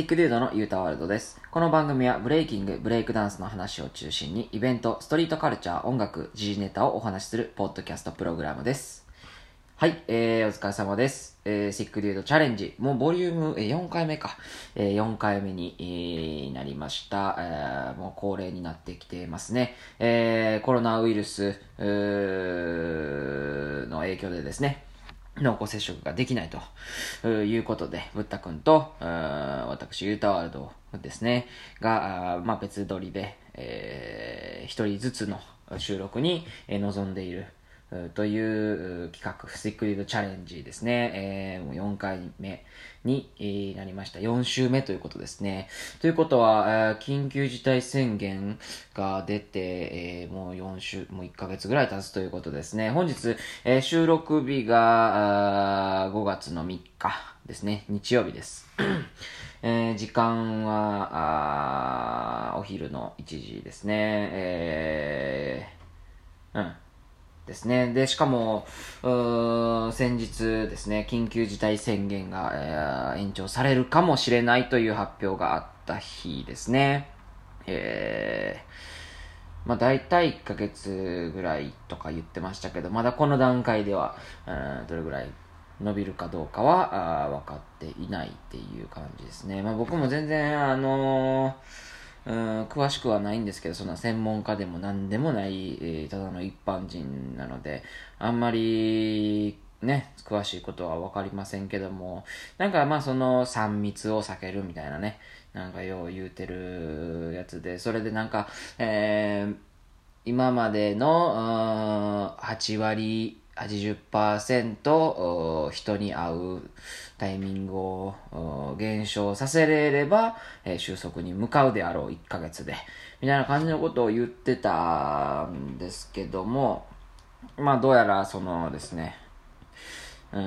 ティックデュードのユータワールドです。この番組はブレイキング、ブレイクダンスの話を中心にイベント、ストリートカルチャー、音楽、時事ネタをお話しするポッドキャストプログラムです。はい、お疲れ様です。スティックデュードチャレンジ、もうボリューム4回目か。4回目になりました。もう恒例になってきてますね。コロナウイルスの影響でですね、濃厚接触ができないということで、ブッタ君と私ユータワールドですねが、まあ、別撮りで、一人ずつの収録に臨んでいるという企画、スティックデュードチャレンジですね、もう4回目になりました。4週目ということですね。ということは、緊急事態宣言が出て、もう1ヶ月ぐらい経つということですね。本日、収録日が5月の3日ですね、日曜日です、時間はお昼の1時ですね、ですね。で、しかも、先日ですね、緊急事態宣言が、延長されるかもしれないという発表があった日ですね。まあ大体1ヶ月ぐらいとか言ってましたけど、まだこの段階では、どれぐらい伸びるかどうかは、分かっていないっていう感じですね。まあ僕も全然、詳しくはないんですけど、そんな専門家でも何でもない、ただの一般人なので、あんまりね、詳しいことは分かりませんけども、なんかまあその3密を避けるみたいなね、なんかよう言うてるやつで、それでなんか、今までの8割、80% 人に会うタイミングを減少させれれば収束に向かうであろう1ヶ月でみたいな感じのことを言ってたんですけども、まあどうやらそのですね、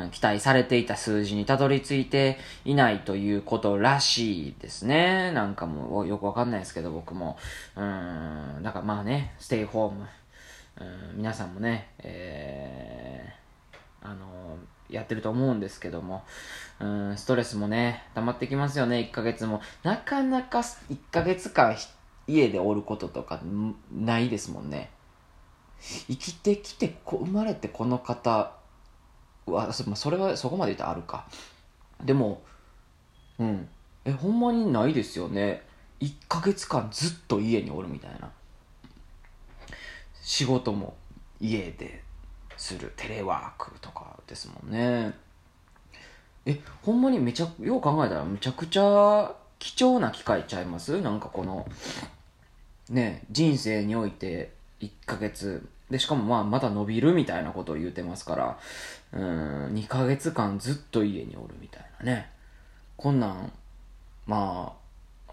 期待されていた数字にたどり着いていないということらしいですね。なんかもうよくわかんないですけど、僕もだからまあね、ステイホーム、皆さんもね、やってると思うんですけども、ストレスもね溜まってきますよね。1ヶ月もなかなか1ヶ月間家でおることとかないですもんね。生きてきて生まれてこの方は、それはそこまで言うとあるか。でもほんまにないですよね。1ヶ月間ずっと家におるみたいな、仕事も家でする、テレワークとかですもんね。ほんまによう考えたらめちゃくちゃ貴重な機会ちゃいます？なんかこのね、人生において1ヶ月で、しかもまあまだ伸びるみたいなことを言うてますから、2ヶ月間ずっと家におるみたいなね、こんなん、まあ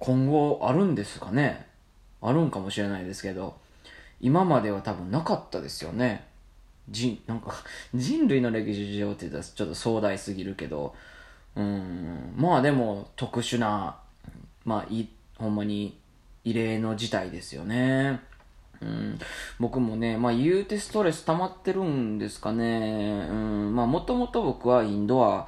今後あるんですかね。あるんかもしれないですけど、今までは多分なかったですよね。なんか人類の歴史上って言ったらちょっと壮大すぎるけど、まあでも特殊な、まあほんまに異例の事態ですよね。僕もね、まあ言うてストレス溜まってるんですかね。まあもともと僕はインドア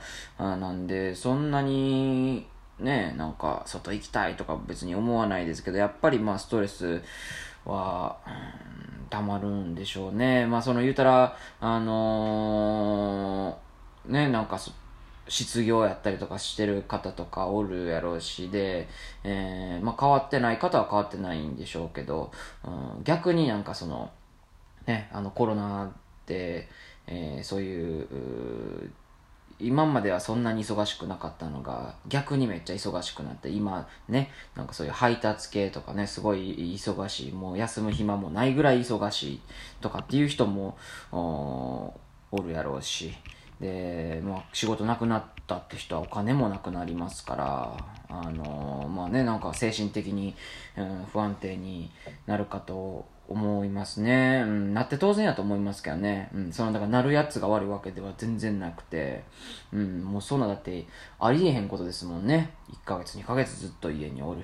なんで、そんなにね、なんか外行きたいとか別に思わないですけど、やっぱりまあストレスは、たまるんでしょうね。まあその言うたら、ね、なんか失業やったりとかしてる方とかおるやろうしで、まあ変わってない方は変わってないんでしょうけど、逆になんかその、ね、コロナで、そういう、今まではそんなに忙しくなかったのが逆にめっちゃ忙しくなって、今ね、なんかそういう配達系とかね、すごい忙しい、もう休む暇もないぐらい忙しいとかっていう人もおるやろうしで、まあ、仕事なくなったって人はお金もなくなりますから、まあね、なんか精神的に、不安定になるかと思いますね。なって当然やと思いますけどね。そのだからなるやつが悪いわけでは全然なくて、もうそんなだってありえへんことですもんね。1ヶ月2ヶ月ずっと家におる、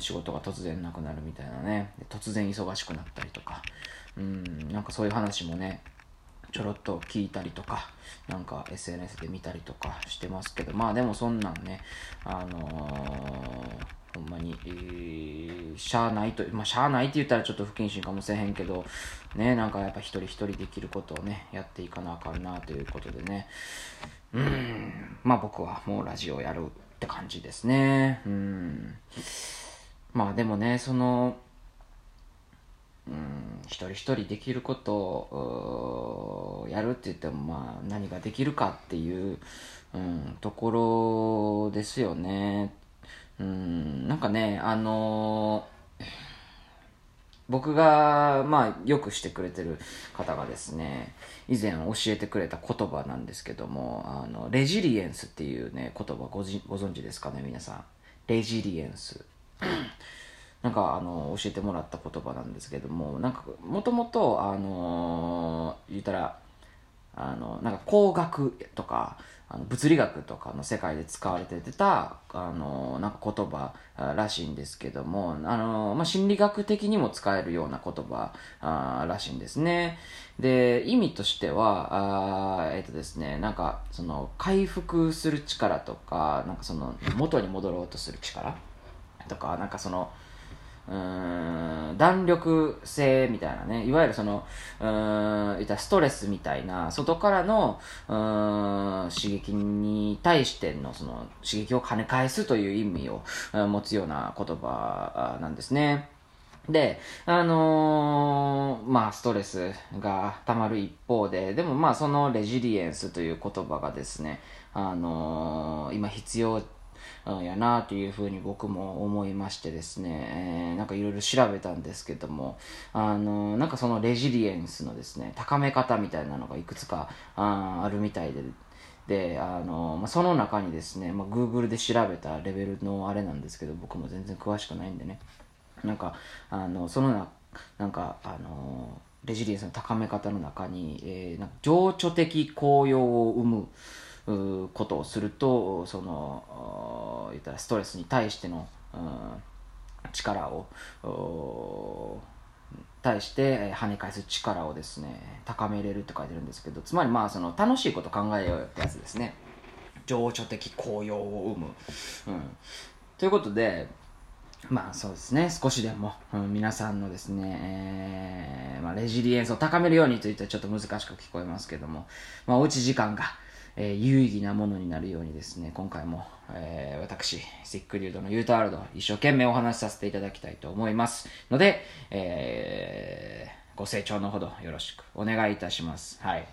仕事が突然なくなるみたいなね、突然忙しくなったりとか、なんかそういう話もね、ちょろっと聞いたりとか、なんか SNS で見たりとかしてますけど、まあでもそんなんね、ほんまに、しゃあないと、まあしゃあないって言ったらちょっと不謹慎かもしれへんけど、ね、なんかやっぱ一人一人できることをね、やっていかなあかんなということでね、まあ僕はもうラジオやるって感じですね。まあでもね、その、一人一人できることをやるって言っても、まあ何ができるかっていう、ところですよね。なんかね、僕がまあよくしてくれてる方がですね、以前教えてくれた言葉なんですけども、レジリエンスっていうね言葉ご存知ですかね皆さん。レジリエンスなんか教えてもらった言葉なんですけども、なんかもともと言ったらなんか工学とか物理学とかの世界で使われてたなんか言葉らしいんですけども、まあ、心理学的にも使えるような言葉らしいんですね。で、意味としてはですね、なんかその回復する力とか、なんかその元に戻ろうとする力とか、なんかその弾力性みたいなね、いわゆるそのいったストレスみたいな外からの刺激に対してのその刺激を跳ね返すという意味を持つような言葉なんですね。で、まあ、ストレスが溜まる一方で、でもまあ、そのレジリエンスという言葉がですね、今必要やなというふうに僕も思いましてですね、なんかいろいろ調べたんですけども、なんかそのレジリエンスのですね高め方みたいなのがいくつかあるみたいで、まあ、その中にですね、まあ、Google で調べたレベルのあれなんですけど、僕も全然詳しくないんでね、なんかそのなんかレジリエンスの高め方の中に、なんか情緒的高揚を生むことをすると、その言ったらストレスに対しての、力を対して跳ね返す力をですね高めれるって書いてるんですけど、つまりまあその楽しいこと考えようってやつですね。情緒的高揚を生む、ということで、まあそうですね、少しでも、皆さんのですね、まあ、レジリエンスを高めるようにといったらちょっと難しく聞こえますけども、まあ、おうち時間が有意義なものになるようにですね、今回も、私スティックリュードのユータワールド一生懸命お話しさせていただきたいと思いますので、ご清聴のほどよろしくお願いいたします。はい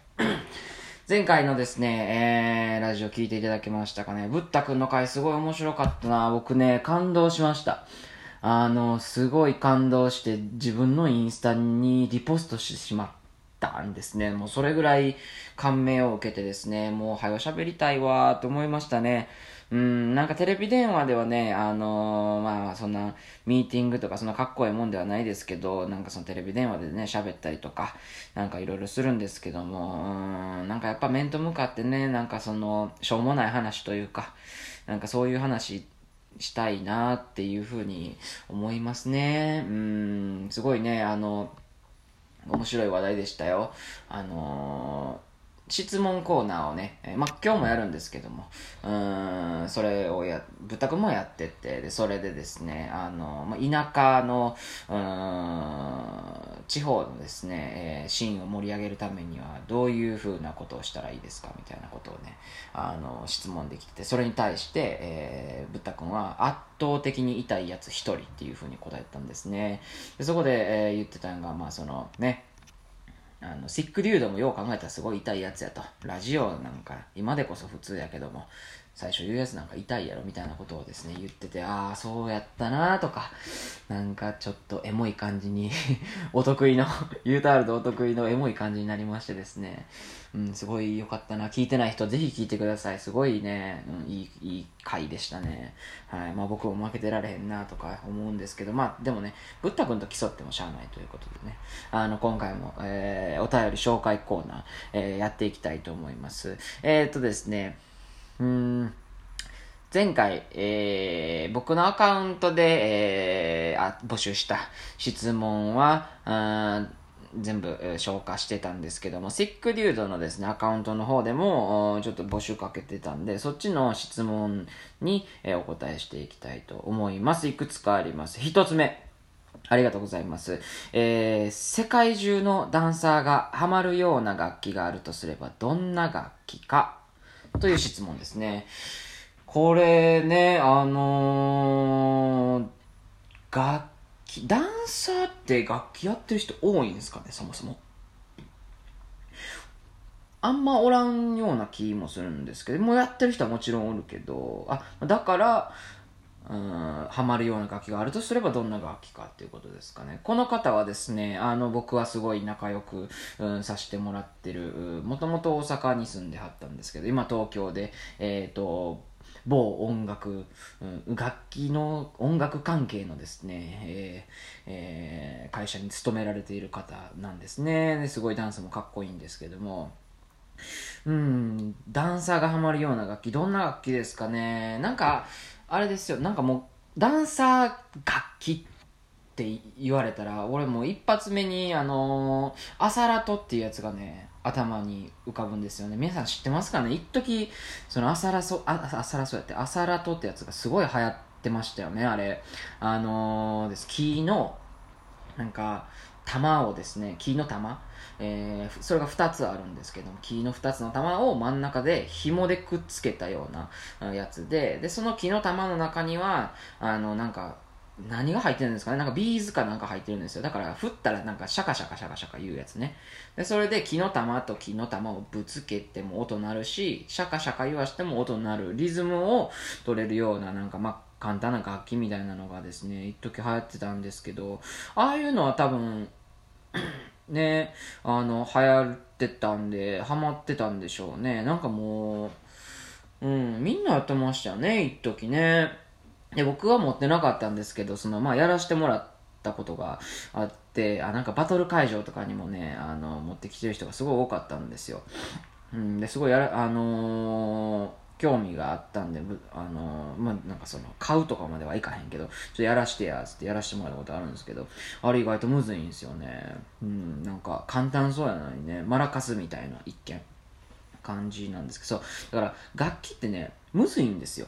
前回のですね、ラジオ聞いていただけましたかね。ブッタ君の回すごい面白かったな。僕ね、感動しました。すごい感動して自分のインスタにリポストしてしまってんですね。もうそれぐらい感銘を受けてですね、もうはよしゃべりたいわーと思いましたね。なんかテレビ電話ではね、まあそんなミーティングとかそんなかっこいいもんではないですけど、なんかそのテレビ電話でね喋ったりとかなんかいろいろするんですけども、なんかやっぱ面と向かってね、なんかそのしょうもない話というか、なんかそういう話したいなっていうふうに思いますね。すごいね、面白い話題でしたよ。質問コーナーをね、まあ、今日もやるんですけども、それをブッタ君もやってて、で、それでですね、まあ、田舎の、地方のですね、シーンを盛り上げるためにはどういうふうなことをしたらいいですかみたいなことをね、質問できて、それに対して、ブッタ君は圧倒的に痛いやつ一人っていうふうに答えたんですね。で、そこで、言ってたのが、まあ、そのね、スティックリュードもよう考えたらすごい痛いやつやと、ラジオなんか今でこそ普通やけども最初言うやつなんか痛いやろみたいなことをですね言ってて、ああそうやったなーとか、なんかちょっとエモい感じにお得意のユータールドお得意のエモい感じになりましてですね、すごい良かったな。聞いてない人ぜひ聞いてください。すごいね、いい回でしたね。はい、まあ僕も負けてられへんなとか思うんですけど、まあでもね、ブッタ君と競ってもしゃあないということでね、今回も、お便り紹介コーナー、やっていきたいと思います。ですね、前回、僕のアカウントで、募集した質問は全部消化してたんですけども、シックデュードのですね、アカウントの方でもちょっと募集かけてたんで、そっちの質問にお答えしていきたいと思います。いくつかあります。一つ目。ありがとうございます。世界中のダンサーがハマるような楽器があるとすれば、どんな楽器かという質問ですね。これね、楽器、ダンサーって楽器やってる人多いんですかね、そもそも。あんまおらんような気もするんですけど、もうやってる人はもちろんおるけど、だから、ハマるような楽器があるとすればどんな楽器かっていうことですかね。この方はですね、僕はすごい仲良く、させてもらってる、もともと大阪に住んではったんですけど、今東京で、某音楽、楽器の音楽関係のですね、会社に勤められている方なんですね。ですごいダンスもかっこいいんですけども、ダンサーがハマるような楽器、どんな楽器ですかね。なんかあれですよ、なんかもうダンサー楽器って言われたら、俺もう一発目にアサラトっていうやつがね、頭に浮かぶんですよね。皆さん知ってますかね。一時そのアサラトってやつがすごい流行ってましたよね。あれ木のなんか玉をですね、木の玉、それが2つあるんですけども、木の2つの玉を真ん中で紐でくっつけたようなやつで、その木の玉の中にはなんか何が入ってるんですかね、なんかビーズかなんか入ってるんですよ。だから振ったらなんかシャカシャカシャカシャカ言うやつね。それで木の玉と木の玉をぶつけても音鳴るし、シャカシャカ言わしても音鳴る、リズムを取れるような、なんか簡単な楽器みたいなのがですね、一時流行ってたんですけど、ああいうのは多分ね、流行ってたんで、ハマってたんでしょうね。なんかもう、みんなやってましたよね、一時ね。で、僕は持ってなかったんですけど、やらしてもらったことがあって、なんかバトル会場とかにもね、持ってきてる人がすごい多かったんですよ。ですごい興味があったんで、なんか買うとかまではいかへんけど、ちょっとやらしてやつってやらしてもらったことあるんですけど、あれ意外とむずいんですよね。なんか簡単そうやのにね、マラカスみたいな一見感じなんですけど、だから楽器ってね、むずいんですよ。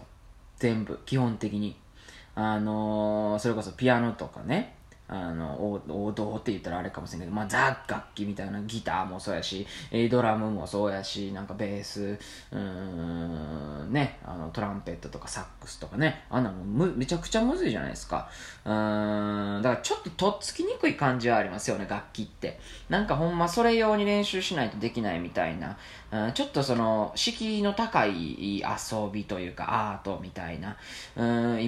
全部、基本的に。それこそピアノとかね、王道って言ったらあれかもしれないけど、ザ楽器みたいな、ギターもそうやし、ドラムもそうやし、なんかベース、ね、トランペットとかサックスとかね、あんなのめちゃくちゃむずいじゃないですか。だからちょっととっつきにくい感じはありますよね、楽器って。なんかほんまそれ用に練習しないとできないみたいな、ちょっと敷居の高い遊びというか、アートみたいな、イ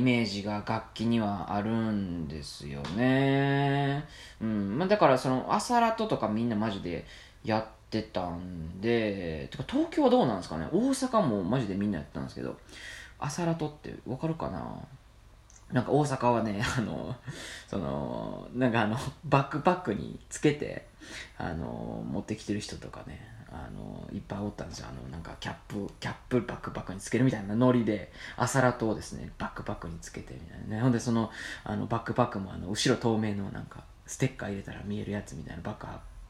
メージが楽器にはあるんですよね。だからアサラトとかみんなマジでやってたんで、てか東京はどうなんですかね。大阪もマジでみんなやってたんですけど、アサラトってわかるかな。なんか大阪はね、なんかバックパックにつけて持ってきてる人とかね、いっぱいおったんですよ。なんかキャップバックパックにつけるみたいなノリで、アサラトをですね、バックパックにつけてみたいなね。ほんでバックパックも後ろ透明のなんかステッカー入れたら見えるやつみたいなバック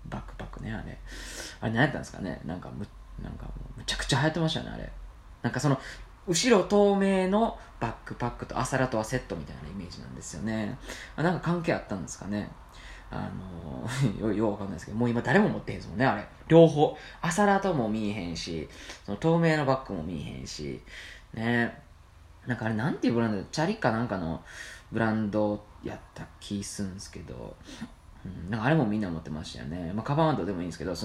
パックね、あれ何やったんですかね。なんかむちゃくちゃ流行ってましたね、あれ。なんか後ろ透明のバックパックとアサラトはセットみたいなイメージなんですよね。なんか関係あったんですかね。ようわかんないですけど、もう今誰も持ってへんですもんね、あれ。両方。アサラトも見えへんし、透明のバッグも見えへんし、ね。なんかあれ、なんていうブランドだ、チャリかなんかのブランドやった気すんですけど、なんかあれもみんな持ってましたよね。カバンはどうでもいいんですけど、あれ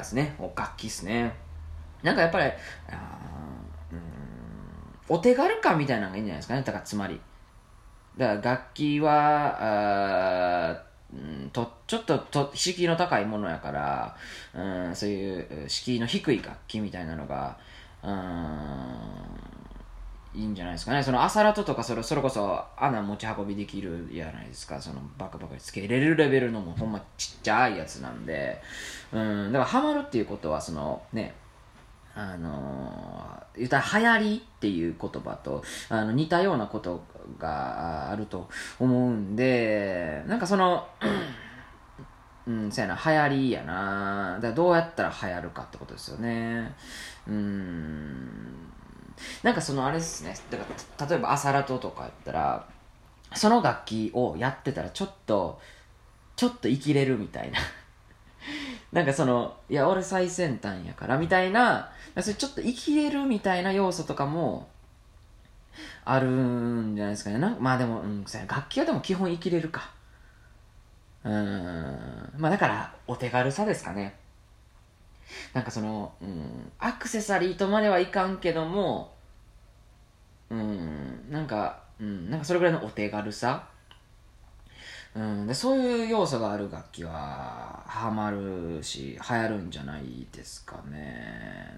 ですね、楽器ですね。なんかやっぱり、お手軽感みたいなのがいいんじゃないですかね。だからつまり。だから楽器はちょっと敷居の高いものやから、そういう敷居の低い楽器みたいなのがいいんじゃないですかね。アサラトとかそれこそ穴持ち運びできるじゃないですか。バカバカにつけれるレベルのもほんまちっちゃいやつなんで、だからハマるっていうことはね、言ったら流行りっていう言葉と似たようなことがあると思うんで、なんかうん、そうやな、流行りやな。だからどうやったら流行るかってことですよね。なんかそのあれですね、だから例えばアサラトとかやったら、その楽器をやってたらちょっと生きれるみたいな。なんかその、いや俺最先端やからみたいな、それちょっと生きれるみたいな要素とかもあるんじゃないですかね。なんかまあでも、うん、楽器はでも基本生きれるか。まあだからお手軽さですかね。なんかその、アクセサリーとまではいかんけども、なんかそれぐらいのお手軽さ。でそういう要素がある楽器はハマるし流行るんじゃないですかね。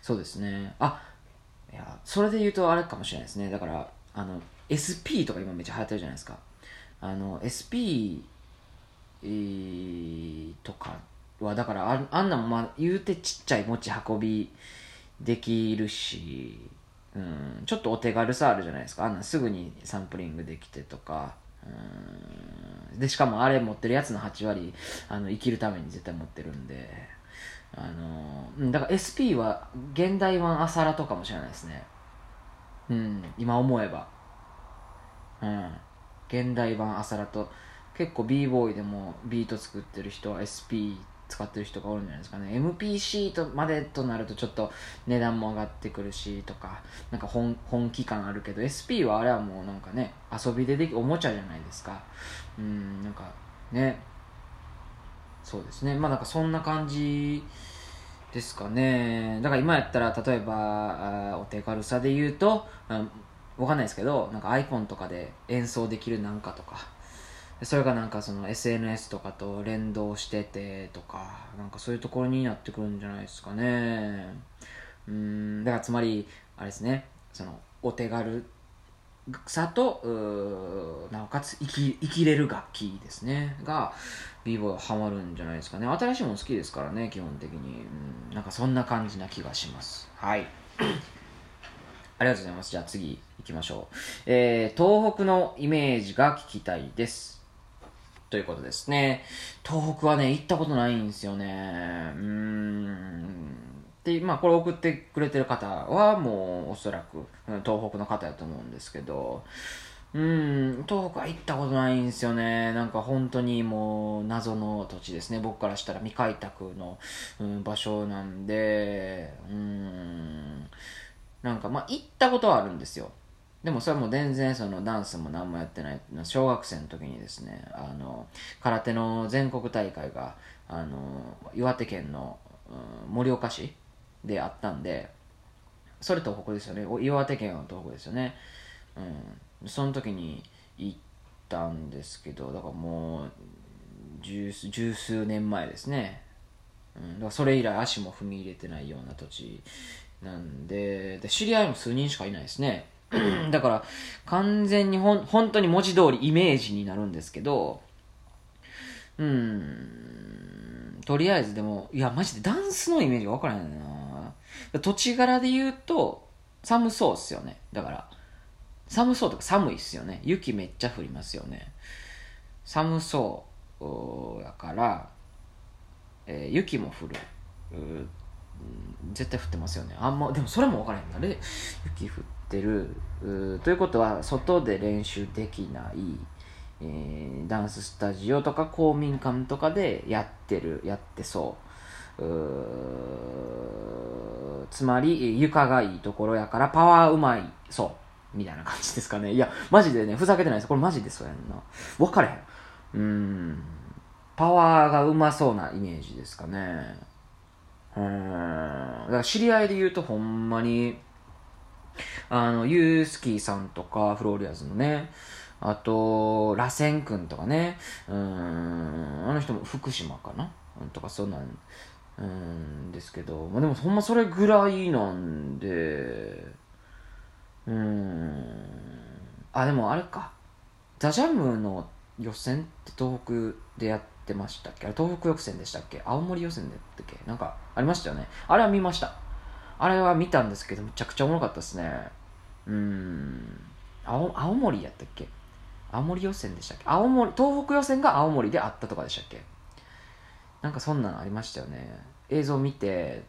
そうですね。あ、いやそれで言うとあれかもしれないですね。だからSP とか今めっちゃ流行ってるじゃないですか。SP とかはだからあんなもまあ言うてちっちゃい持ち運びできるし。ちょっとお手軽さあるじゃないですか。あんなすぐにサンプリングできてとか、でしかもあれ持ってるやつの8割生きるために絶対持ってるんで、だから SP は現代版アサラとかもしれないですね。今思えば、現代版アサラと結構 b ボーイでもビート作ってる人は SP 使ってる人が多いんじゃないですかね。 MPC とまでとなるとちょっと値段も上がってくるしとか、なんか本気感あるけど、 SP はあれはもうなんかね、遊びでできおもちゃじゃないですか。なんかね、そうですね。まあなんかそんな感じですかね。だから今やったら例えばお手軽さで言うと、わかんないですけど、なんかアイコンとかで演奏できるなんかとか、それがなんかその SNS とかと連動しててとか、なんかそういうところになってくるんじゃないですかね。だからつまりあれですね、そのお手軽さとなおかつ生きれる楽器ですねが B-Boy はハマるんじゃないですかね。新しいもの好きですからね、基本的に。なんかそんな感じな気がします。はいありがとうございます。じゃあ次行きましょう。東北のイメージが聞きたいですということですね。東北はね、行ったことないんですよね。で、まあこれ送ってくれてる方はもうおそらく東北の方やと思うんですけど、東北は行ったことないんですよね。なんか本当にもう謎の土地ですね。僕からしたら未開拓の、場所なんで、なんかまあ行ったことはあるんですよ。でもそれも全然そのダンスも何もやってない。小学生の時にですね、空手の全国大会が岩手県の盛岡市であったんで、それ東北ですよね。岩手県は東北ですよね。その時に行ったんですけど、だからもう十数年前ですね。だからそれ以来足も踏み入れてないような土地なんで、で知り合いも数人しかいないですね。だから完全に本当に文字通りイメージになるんですけど、とりあえずでも、いやマジでダンスのイメージが分からないな。土地柄で言うと寒そうっすよね。だから寒そうとか寒いっすよね。雪めっちゃ降りますよね。寒そうやから、雪も降る。絶対降ってますよね。あんまでもそれも分からへんな。で雪降ってということは外で練習できない、ダンススタジオとか公民館とかでやってそう。つまり床がいいところやからパワーうまいそうみたいな感じですかね。いやマジでね、ふざけてないです。これマジでそうやんな。分かれへん。パワーがうまそうなイメージですかね。だから知り合いで言うとほんまにユースキーさんとかフローリアーズのね、あとラセン君とかね、あの人も福島かなとか、そうなんですけど、まあ、でもほんまそれぐらいなんで、あでもあれか、ザ・ジャムの予選って東北でやってましたっけ。あれ東北予選でしたっけ、青森予選でったっけ、なんかありましたよね。あれは見ました。あれは見たんですけど、めちゃくちゃおもろかったですね。青森やったっけ。青森予選でしたっけ、青森、東北予選が青森であったとかでしたっけ、なんかそんなのありましたよね。映像見て、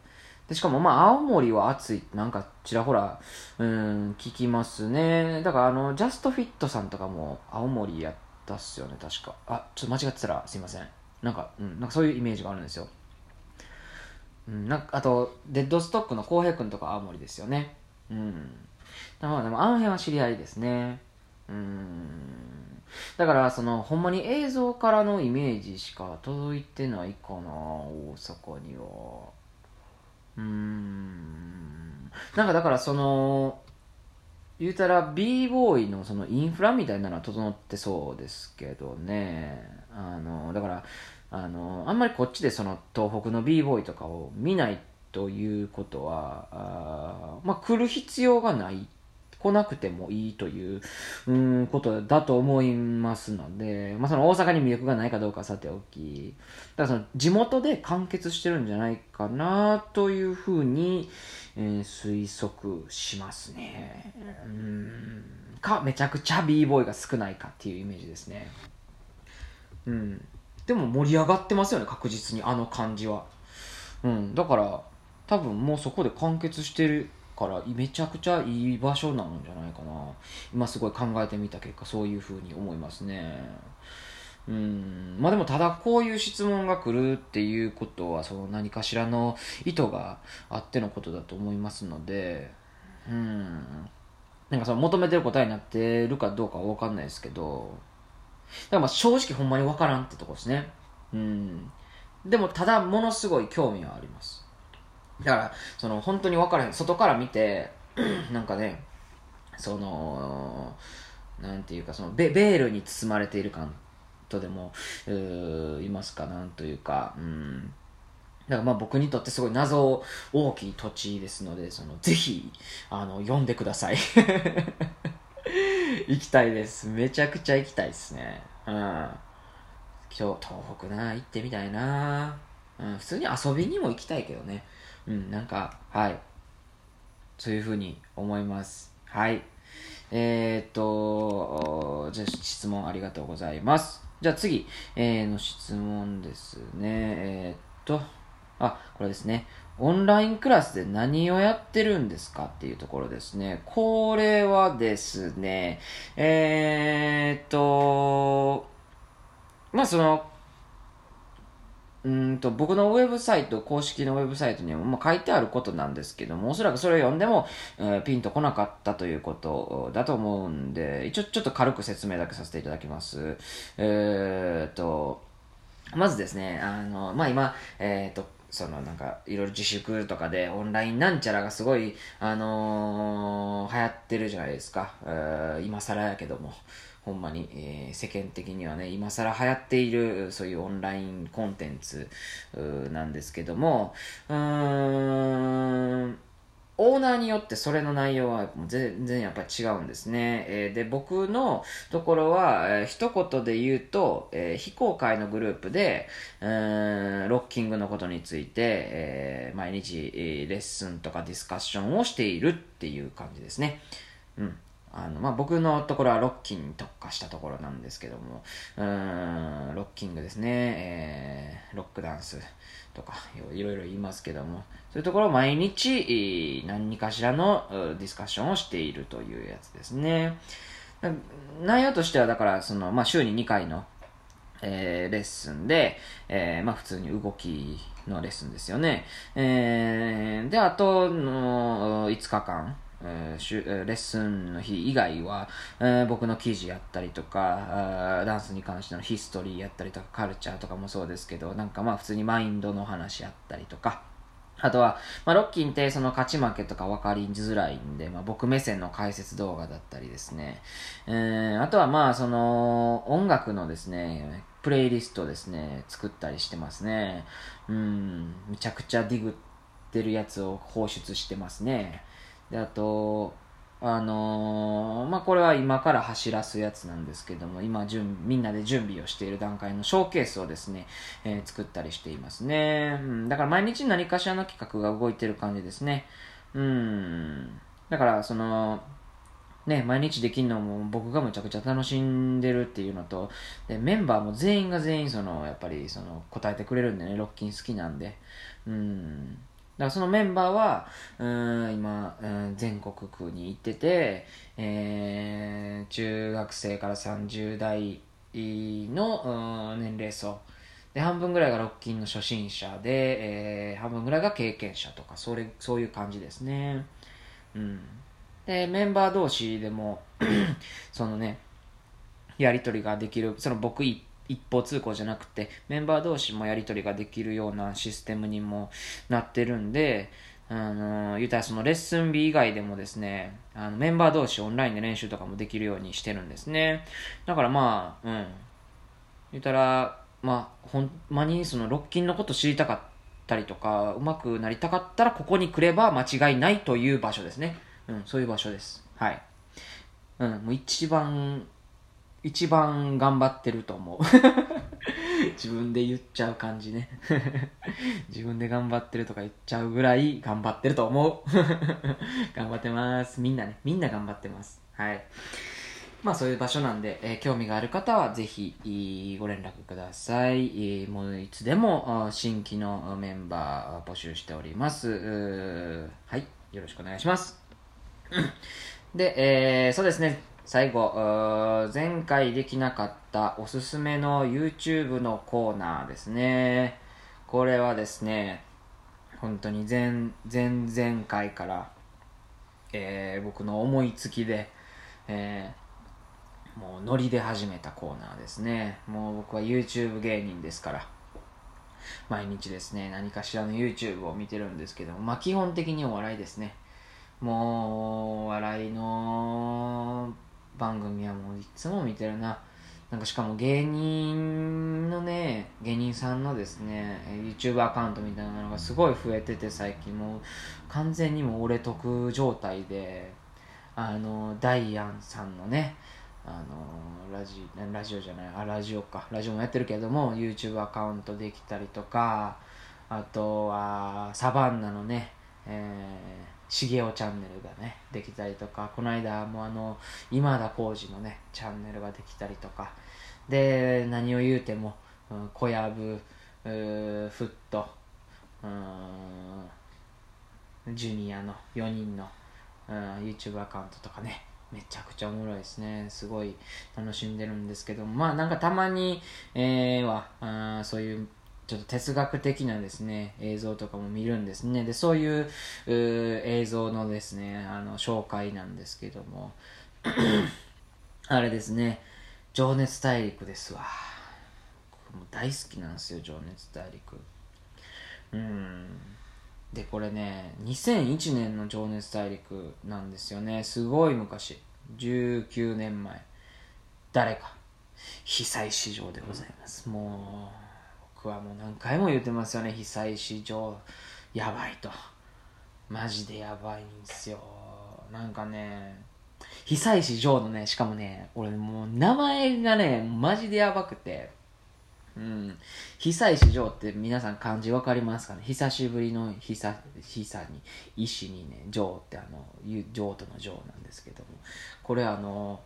でしかもまあ青森は暑い、なんかちらほら聞きますね。だからジャストフィットさんとかも青森やったっすよね確か。あ、ちょっと間違ってたらすいません。なんか、なんかそういうイメージがあるんですよ。なんかあとデッドストックの浩平くんとか青森ですよね。だからでもあの辺は知り合いですね。だからそのほんまに映像からのイメージしか届いてないかな、大阪には。なんかだからその言うたら B ボーイのそのインフラみたいなのは整ってそうですけどね。だからあんまりこっちでその東北の B ボーイとかを見ないということは、まあ来る必要がない。来なくてもいいという、ことだと思いますので、まあ、その大阪に魅力がないかどうかはさておき、だからその地元で完結してるんじゃないかなというふうに、推測しますね。か、めちゃくちゃ B ボーイが少ないかっていうイメージですね。でも盛り上がってますよね、確実にあの感じは。だから多分もうそこで完結してるからめちゃくちゃいい場所なんじゃないかな。今すごい考えてみた結果そういうふうに思いますね。まあでもただこういう質問が来るっていうことはその何かしらの意図があってのことだと思いますので、なんかその求めてる答えになってるかどうかは分かんないですけど、だからまあ正直ほんまに分からんってとこですね。でもただものすごい興味はあります。だからその本当に分からへん、外から見てなんかね、そのなんていうかそのベールに包まれている感とでも言いますか、なんというか、だからまあ僕にとってすごい謎大きい土地ですので、そのぜひ読んでください。行きたいです、めちゃくちゃ行きたいですね。今日東北な行ってみたいな。普通に遊びにも行きたいけどね。なんか、はい。そういうふうに思います。はい。じゃあ質問ありがとうございます。じゃあ次、の質問ですね。これですね。オンラインクラスで何をやってるんですかっていうところですね。これはですね、まあその、僕のウェブサイト、公式のウェブサイトにも書いてあることなんですけども、おそらくそれを読んでも、ピンとこなかったということだと思うんで、一応ちょっと軽く説明だけさせていただきます。まずですね、まあ、今、そのなんかいろいろ自粛とかでオンラインなんちゃらがすごい、流行ってるじゃないですか。今更やけども。ほんまに、世間的にはね、今更流行っているそういうオンラインコンテンツなんですけども、オーナーによってそれの内容は全然やっぱり違うんですね。で、僕のところは、一言で言うと、非公開のグループで、ロッキングのことについて、毎日レッスンとかディスカッションをしているっていう感じですね。まあ、僕のところはロッキンに特化したところなんですけども、ロッキングですね、ロックダンスとかいろいろ言いますけども、そういうところを毎日何かしらのディスカッションをしているというやつですね。内容としてはだからその、まあ、週に2回の、レッスンで、まあ、普通に動きのレッスンですよね。で、あとの5日間レッスンの日以外は、僕の記事やったりとか、ダンスに関してのヒストリーやったりとか、カルチャーとかもそうですけど、なんかまあ普通にマインドの話やったりとか、あとは、まあ、ロッキンってその勝ち負けとか分かりづらいんで、まあ、僕目線の解説動画だったりですね、あとはまあその音楽のですねプレイリストですね作ったりしてますね。めちゃくちゃディグってるやつを放出してますね。で、あと、まあ、これは今から走らすやつなんですけども、今みんなで準備をしている段階のショーケースをですね、作ったりしていますね。だから毎日何かしらの企画が動いてる感じですね。だから、その、ね、毎日できるのも僕がむちゃくちゃ楽しんでるっていうのと、でメンバーも全員が全員そのやっぱりその答えてくれるんでね、ロッキン好きなんで、だからそのメンバーは今全国区に行ってて、中学生から30代の年齢層で、半分ぐらいがロッキンの初心者で、半分ぐらいが経験者とか、そういう感じですね。でメンバー同士でもそのね、やり取りができる、その僕一方通行じゃなくてメンバー同士もやり取りができるようなシステムにもなってるんで、言うたらそのレッスン日以外でもですね、メンバー同士オンラインで練習とかもできるようにしてるんですね。だからまあ、言うたらまあほんまにそのロッキンのこと知りたかったりとかうまくなりたかったらここに来れば間違いないという場所ですね。そういう場所です。はい、もう一番頑張ってると思う自分で言っちゃう感じね自分で頑張ってるとか言っちゃうぐらい頑張ってると思う頑張ってます、みんなね、みんな頑張ってます。はい、まあそういう場所なんで、興味がある方はぜひご連絡ください。もういつでも新規のメンバー募集しております。はい、よろしくお願いしますで、そうですね、最後、前回できなかったおすすめの YouTube のコーナーですね。これはですね、本当に前々回から、僕の思いつきで、もうノリで始めたコーナーですね。もう僕は YouTube 芸人ですから、毎日ですね、何かしらの YouTube を見てるんですけども、まあ基本的にお笑いですね。もうお笑いの番組はもういつも見てるな。なんかしかも芸人さんのですね YouTube アカウントみたいなのがすごい増えてて、最近もう完全にも俺得状態で、ダイアンさんのね、ラジオもやってるけども YouTube アカウントできたりとか、あとはサバンナのね、しげおチャンネルがねできたりとか、この間も今田耕司のねチャンネルができたりとかで、何を言うても小籔フットジュニアの4人の YouTube アカウントとかね、めちゃくちゃおもろいですね。すごい楽しんでるんですけども、まあなんかたまにそういうちょっと哲学的なですね映像とかも見るんですね。でそういう映像のですね紹介なんですけどもあれですね、情熱大陸ですわ。もう大好きなんですよ、情熱大陸。でこれね、2001年の情熱大陸なんですよね。すごい昔、19年前、誰か久石譲でございます。もう僕はもう何回も言ってますよね、久石譲やばいと。マジでやばいんですよ。なんかね、久石譲のね、しかもね、俺もう名前がねマジでやばくて、久石譲って皆さん漢字わかりますかね。久しぶりの久に石にね、譲って譲渡の譲なんですけども、これ音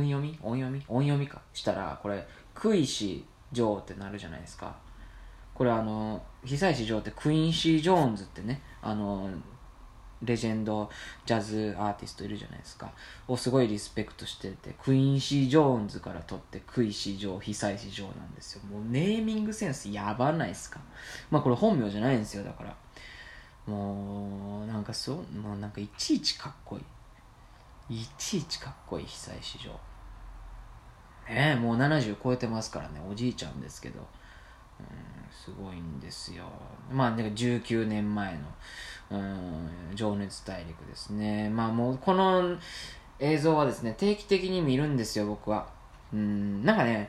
読みかしたら、これクイシジョーってなるじゃないですか。これ久石譲ってクインシー・ジョーンズってね、レジェンドジャズアーティストいるじゃないですか、をすごいリスペクトしてて、クインシー・ジョーンズから取ってクイシジョー、久石譲なんですよ。もうネーミングセンスやばないですか。まあこれ本名じゃないんですよ。だからもうなんかもうなんかいちいちかっこいい久石譲ね。もう70超えてますからね、おじいちゃんですけど、すごいんですよ。まあ19年前の情熱大陸ですね。まあもうこの映像はですね定期的に見るんですよ、僕は。なんかね、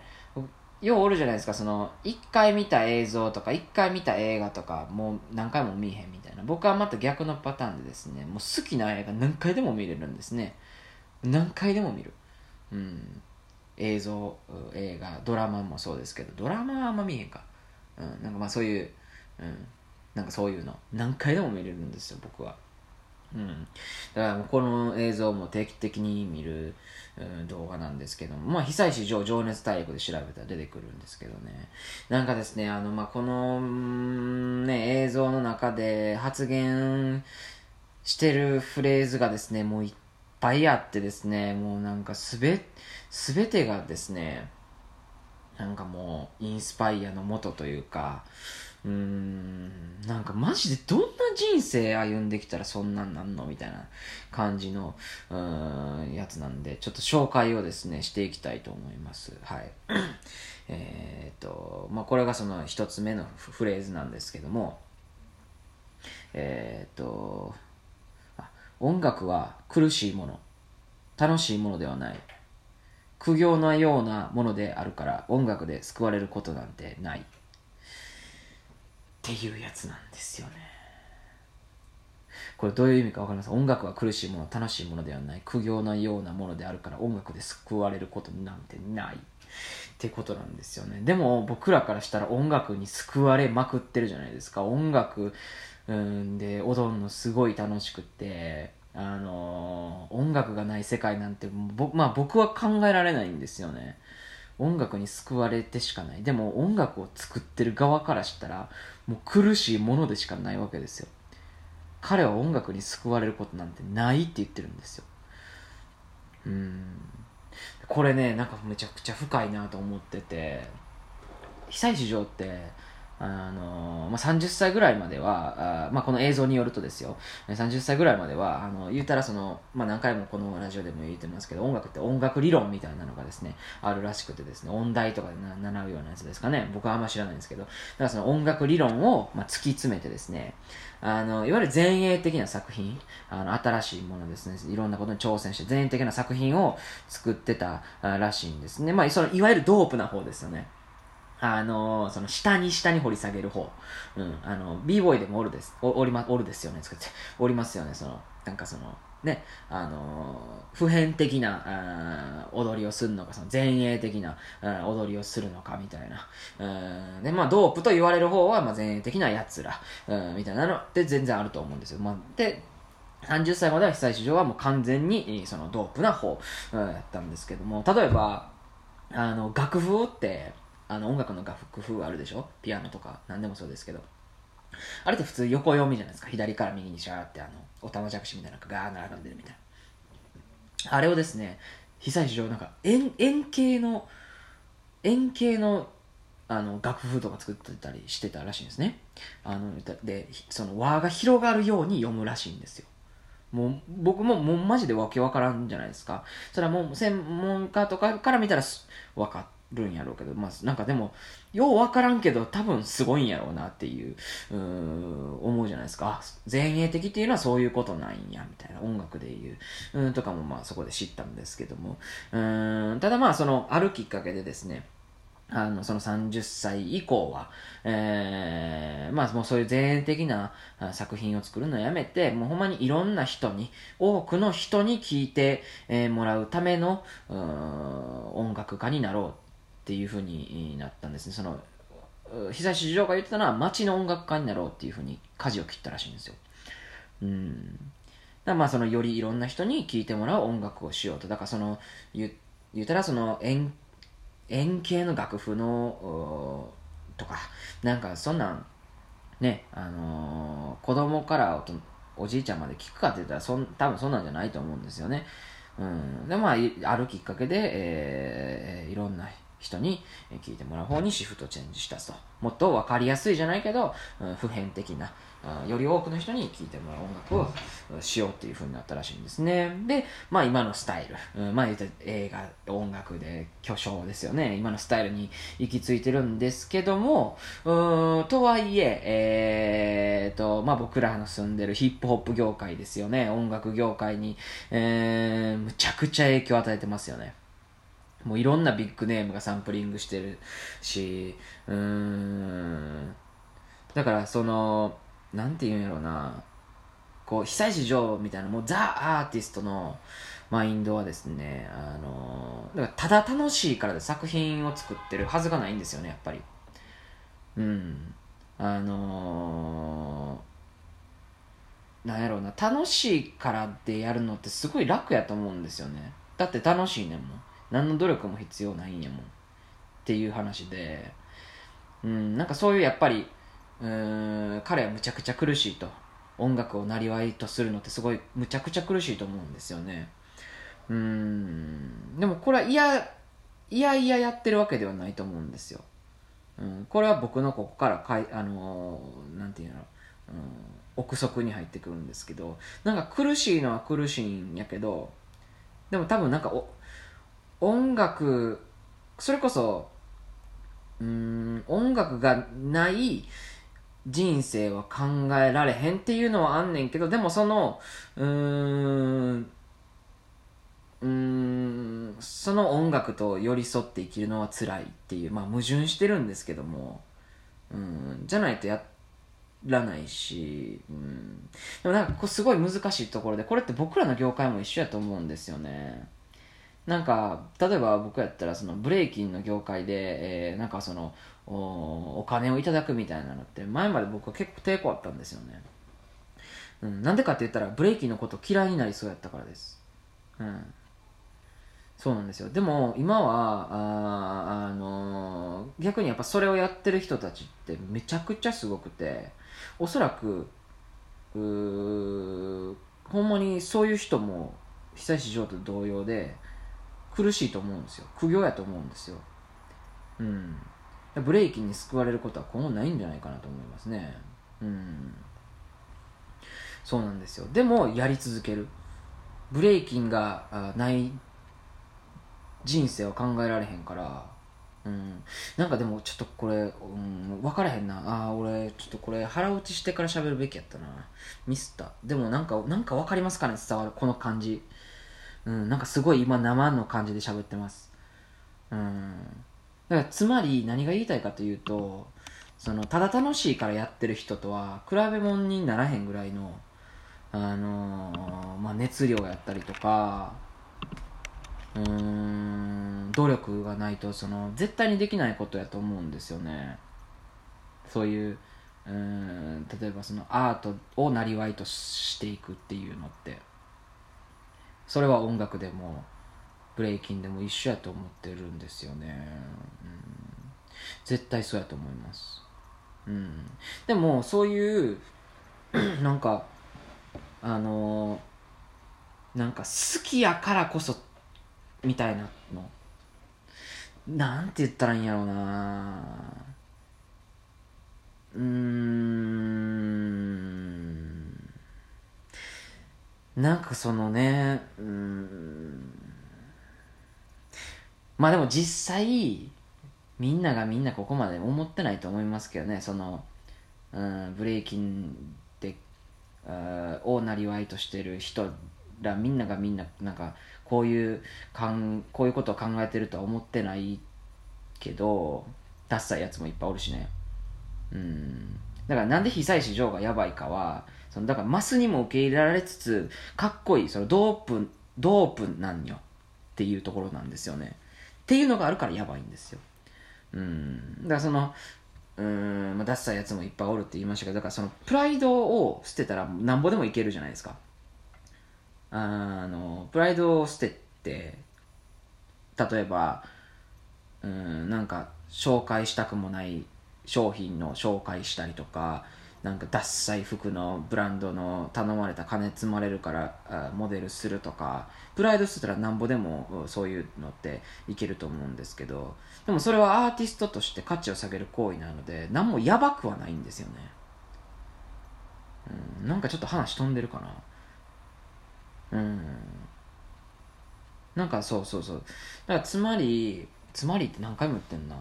ようおるじゃないですか、その一回見た映像とか一回見た映画とかもう何回も見えへんみたいな。僕はまた逆のパターンでですね、もう好きな映画何回でも見れるんですね。何回でも見る。映像、映画、ドラマもそうですけど、ドラマはあんま見えへんか、なんかまあそういう、なんかそういうの何回でも見れるんですよ、僕は。うん、だからこの映像も定期的に見る、動画なんですけども、まあ、被災市場情熱大陸で調べたら出てくるんですけどね、なんかですね、この、ね、映像の中で発言してるフレーズがですね、もういっぱいあってですね、もうなんかすべてがですね、なんかもうインスパイアの元というか、なんかマジでどんな人生歩んできたらそんなんなんのみたいな感じのやつなんで、ちょっと紹介をですねしていきたいと思います。はいまあ、これがその一つ目のフレーズなんですけども、音楽は苦しいもの、楽しいものではない、苦行のようなものであるから、音楽で救われることなんてないっていうやつなんですよね。これどういう意味か分かります？音楽は苦しいもの、楽しいものではない、苦行のようなものであるから、音楽で救われることなんてないってことなんですよね。でも僕らからしたら音楽に救われまくってるじゃないですか。音楽で踊るのすごい楽しくて、音楽がない世界なんて、まあ、僕は考えられないんですよね。音楽に救われてしかない。でも音楽を作ってる側からしたらもう苦しいものでしかないわけですよ。彼は音楽に救われることなんてないって言ってるんですよ。これね、なんかめちゃくちゃ深いなと思ってて、被災市場ってまあ、30歳ぐらいまでは、まあ、この映像によるとですよ、30歳ぐらいまでは言うたらその、まあ、何回もこのラジオでも言ってますけど、音楽って音楽理論みたいなのがですねあるらしくてですね、音大とかで習うようなやつですかね、僕はあんま知らないんですけど、だからその音楽理論を、まあ、突き詰めてですね、いわゆる前衛的な作品、新しいものですね、いろんなことに挑戦して前衛的な作品を作ってたらしいんですね。まあ、そのいわゆるドープな方ですよね。その下に掘り下げる方。B-boy でもおりますよね。なんかその、ね、普遍的な踊りをするのか、その前衛的な踊りをするのかみたいな。で、まあ、ドープと言われる方は、まあ、前衛的なやつら、みたいなのって全然あると思うんですよ。まあ、で、30歳までは被災市場はもう完全にそのドープな方やったんですけども、例えば、楽譜をって、音楽の楽譜あるでしょ、ピアノとか何でもそうですけど、あれって普通横読みじゃないですか。左から右にシャーっておたまじゃくしみたいなのがガー並んでるみたいな、あれをですね、被災市場なんか円形の楽譜とか作ってたりしてたらしいんですね。でその輪が広がるように読むらしいんですよ。もう僕ももうマジでわけわからんじゃないですか。それはもう専門家とかから見たら分かってるんやろうけど、まあ、なんかでもよう分からんけど多分すごいんやろうなっていう、思うじゃないですか。前衛的っていうのはそういうことなんやみたいな、音楽でいう、とかもまあそこで知ったんですけども、ただまあそのあるきっかけでですね、その30歳以降は、まあもうそういう前衛的な作品を作るのをやめて、もうほんまにいろんな人に、多くの人に聴いてもらうための音楽家になろうっていう風になったんですね。その被災市場が言ってたのは街の音楽家になろうっていう風に舵を切ったらしいんですよ。だからまあそのよりいろんな人に聴いてもらう音楽をしようと。だからその言ったらその円形の楽譜のとかなんかそんなんね、子供からおじいちゃんまで聞くかって言ったら多分そんなんじゃないと思うんですよね。でまああるきっかけで、いろんな人に聞いてもらう方にシフトチェンジしたと。もっと分かりやすいじゃないけど、普遍的な、より多くの人に聞いてもらう音楽をしようっていう風になったらしいんですね。で、まあ今のスタイル、まあ言った映画、音楽で巨匠ですよね。今のスタイルに行き着いてるんですけども、とはいえ、まあ僕らの住んでるヒップホップ業界ですよね。音楽業界に、むちゃくちゃ影響を与えてますよね。もういろんなビッグネームがサンプリングしてるし、だからそのなんていうんやろうな、こう被災市場みたいな、もうザ・アーティストのマインドはですね、だからただ楽しいからで作品を作ってるはずがないんですよね、やっぱり。なんやろうな、楽しいからでやるのってすごい楽やと思うんですよね。だって楽しいねんもん、何の努力も必要ないんやもんっていう話で、なんかそういうやっぱり彼はむちゃくちゃ苦しいと、音楽をなりわいとするのってすごいむちゃくちゃ苦しいと思うんですよね。でもこれはいややってるわけではないと思うんですよ。これは僕のここからなんていうの、憶測に入ってくるんですけど、なんか苦しいのは苦しいんやけど、でも多分なんか音楽、それこそ音楽がない人生は考えられへんっていうのはあんねんけど、でもそのその音楽と寄り添って生きるのは辛いっていう、まあ矛盾してるんですけども、じゃないとやらないし、でもなんかすごい難しいところで、これって僕らの業界も一緒やと思うんですよね。なんか例えば僕やったらそのブレイキンの業界で、なんかその お金をいただくみたいなのって前まで僕は結構抵抗あったんですよね。なんでかって言ったらブレイキンのこと嫌いになりそうやったからです。そうなんですよ。でも今は逆にやっぱそれをやってる人たちってめちゃくちゃすごくて、おそらくほんまにそういう人も久石譲と同様で苦しいと思うんですよ。苦行やと思うんですよ。ブレイキンに救われることは今後ないんじゃないかなと思いますね。そうなんですよ。でもやり続ける、ブレイキンがない人生は考えられへんから、なんかでもちょっとこれ、分からへんな。俺ちょっとこれ腹落ちしてから喋るべきやったな。ミスった。でもなんか分かりますかね、伝わるこの感じ。なんかすごい今生の感じで喋ってます。だからつまり何が言いたいかというと、そのただ楽しいからやってる人とは比べ物にならへんぐらいのまあ、熱量やったりとか、努力がないとその絶対にできないことやと思うんですよね。そういう、例えばそのアートをなりわいとしていくっていうのって、それは音楽でもブレイキンでも一緒やと思ってるんですよね。絶対そうやと思います。でもそういうなんかなんか好きやからこそみたいなの、なんて言ったらいいんやろうな。なんかそのね、まあでも実際みんながみんなここまで思ってないと思いますけどね。そのブレイキンをなりわいとしてる人らみんながみんななんかこういうことを考えてるとは思ってないけど、ダッサいやつもいっぱいおるしね。だからなんで久石譲がやばいかは、そのだからマスにも受け入れられつつかっこいい、そのドープなんよっていうところなんですよね。っていうのがあるからやばいんですよ。だからそのまあ、ダッサいやつもいっぱいおるって言いましたけど、だからそのプライドを捨てたらなんぼでもいけるじゃないですか。プライドを捨てて、例えばなんか紹介したくもない商品の紹介したりとか、なんかダッサい服のブランドの頼まれた金積まれるからモデルするとか、プライド捨てたらなんぼでもそういうのっていけると思うんですけど、でもそれはアーティストとして価値を下げる行為なので何もやばくはないんですよね。なんかちょっと話飛んでるかな。なんかそうだからつまりって何回も言ってんな。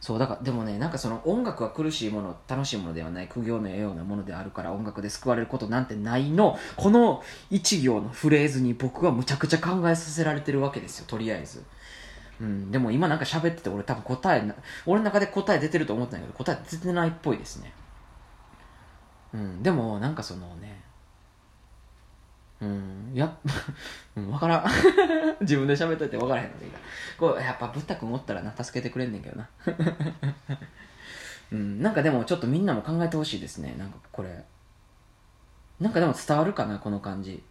そうだから、でもね、なんかその音楽は苦しいもの、楽しいものではない、苦行のようなものであるから音楽で救われることなんてないの、この一行のフレーズに僕はむちゃくちゃ考えさせられてるわけですよ、とりあえず。でも今なんか喋ってて、俺多分俺の中で答え出てると思ったんだけど、答え出てないっぽいですね。でもなんかそのね、分からん自分で喋っといて分からへんのでいいから、こうやっぱブッタ君おったらな助けてくれんねんけどななんかでもちょっとみんなも考えてほしいですね。なんかこれなんかでも伝わるかな、この感じ。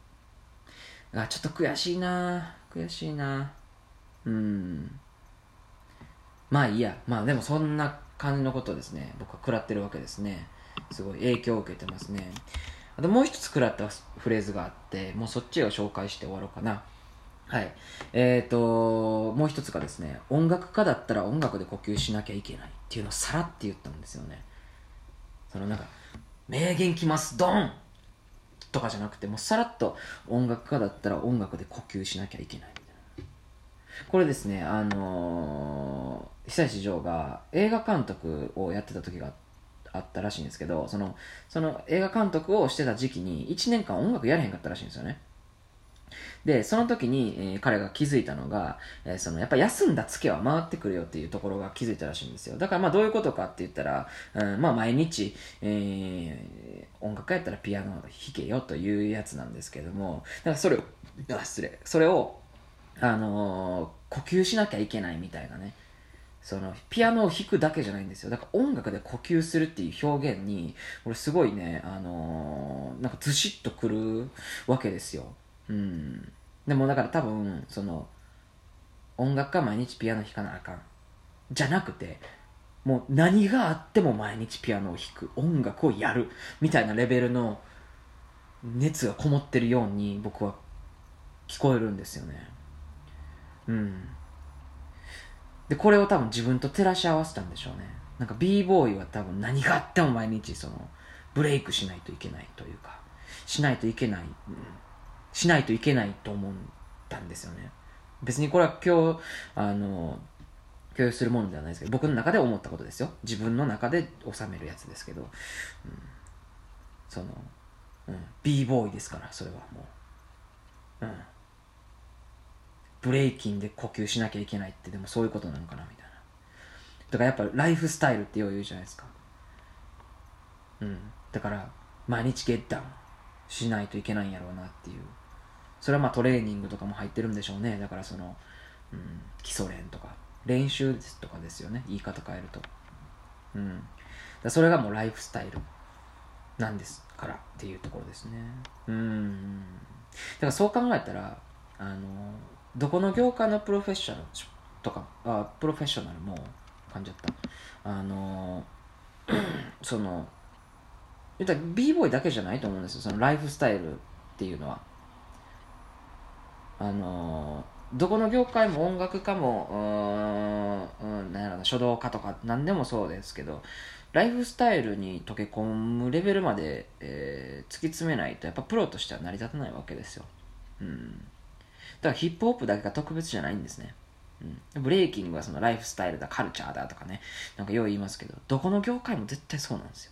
あ、ちょっと悔しいな。まあいいや。まあでもそんな感じのことをですね、僕は食らってるわけですね。すごい影響を受けてますね。あともう一つ食らったフレーズがあって、もうそっちを紹介して終わろうかな。はい。もう一つがですね、音楽家だったら音楽で呼吸しなきゃいけないっていうのをさらって言ったんですよね。そのなんか、名言きます、ドンとかじゃなくて、もうさらっと音楽家だったら音楽で呼吸しなきゃいけないみたいな。これですね、久石譲が映画監督をやってた時があったらしいんですけど、その映画監督をしてた時期に1年間音楽やれへんかったらしいんですよね。で、その時に、彼が気づいたのが、やっぱ休んだツケは回ってくるよっていうところが気づいたらしいんですよ。だからまあどういうことかって言ったら、まあ毎日、音楽家やったらピアノ弾けよというやつなんですけども、だからそれを、呼吸しなきゃいけないみたいなね。そのピアノを弾くだけじゃないんですよ。だから音楽で呼吸するっていう表現に、俺すごいね、なんかずしっとくるわけですよ。でもだから多分その音楽家毎日ピアノ弾かなあかんじゃなくて、もう何があっても毎日ピアノを弾く、音楽をやるみたいなレベルの熱がこもってるように僕は聞こえるんですよね。でこれを多分自分と照らし合わせたんでしょうね。なんか B ボーイは多分何があっても毎日そのブレイクしないといけないというか、しないといけないと思ったんですよね。別にこれは共有するものではないですけど、僕の中で思ったことですよ。自分の中で収めるやつですけど、B ボーイですから、それはもう、ブレイキンで呼吸しなきゃいけないって、でもそういうことなのかなみたいな。だからやっぱライフスタイルってよう言うじゃないですか。だから毎日ゲッダウンしないといけないんやろうなっていう。それはまあトレーニングとかも入ってるんでしょうね。だからその、基礎練とか練習とかですよね、言い方変えると。だそれがもうライフスタイルなんですからっていうところですね。だからそう考えたら、どこの業界のプロフェッショナルも感じちゃった。言ったら B ボーイだけじゃないと思うんですよ、そのライフスタイルっていうのは。どこの業界も音楽家もなんやろな、書道家とか何でもそうですけど、ライフスタイルに溶け込むレベルまで、突き詰めないとやっぱプロとしては成り立たないわけですよ。だからヒップホップだけが特別じゃないんですね。ブレイキングはそのライフスタイルだ、カルチャーだとかね、なんかよう言いますけど、どこの業界も絶対そうなんですよ。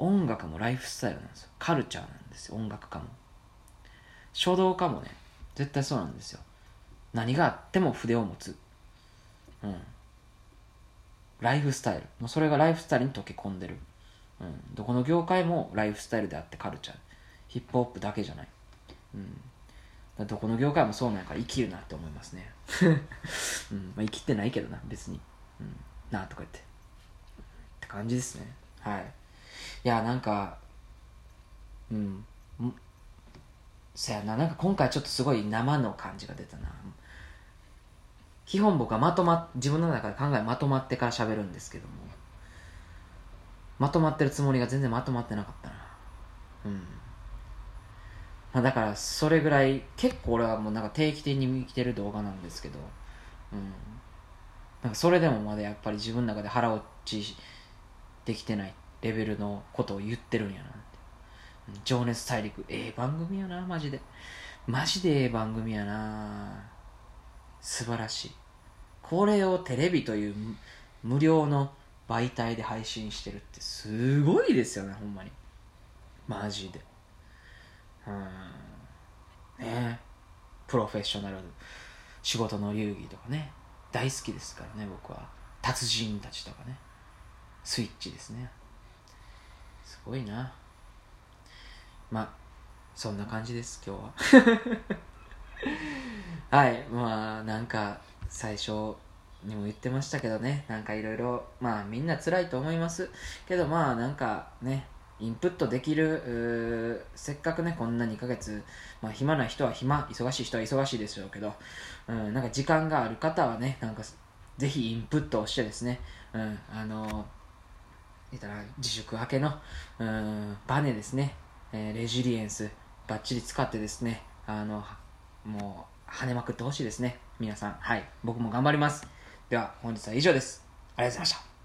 音楽もライフスタイルなんですよ。カルチャーなんですよ。音楽家も書道家もね、絶対そうなんですよ。何があっても筆を持つ、ライフスタイル、もうそれがライフスタイルに溶け込んでる、どこの業界もライフスタイルであってカルチャー、ヒップホップだけじゃない、どこの業界もそうなんから生きるなって思いますね。まあ、生きてないけどな、別に、なあとか言ってって感じですね。はい。いや、なんか、そやな、なんか今回ちょっとすごい生の感じが出たな。基本僕は自分の中で考えまとまってから喋るんですけども、まとまってるつもりが全然まとまってなかったな。まあだからそれぐらい、結構俺はもうなんか定期的に見てる動画なんですけど、なんかそれでもまだやっぱり自分の中で腹落ちできてないレベルのことを言ってるんやなって。情熱大陸、番組やな、マジで。マジで番組やな。素晴らしい。これをテレビという無料の媒体で配信してるってすごいですよね、ほんまに。マジで。ねえ、プロフェッショナル、仕事の流儀とかね、大好きですからね、僕は。達人たちとかね、スイッチですね。すごいな。まあそんな感じです、今日は。はい。まあなんか最初にも言ってましたけどね、なんかいろいろ、まあみんな辛いと思いますけど、まあなんかね、インプットできる、せっかくね、こんな2ヶ月、まあ暇な人は暇、忙しい人は忙しいでしょうけど、なんか時間がある方はね、なんかぜひインプットをしてですね、言ったら自粛明けの、バネですね、レジリエンス、バッチリ使ってですね、もう跳ねまくってほしいですね、皆さん。はい、僕も頑張ります。では、本日は以上です。ありがとうございました。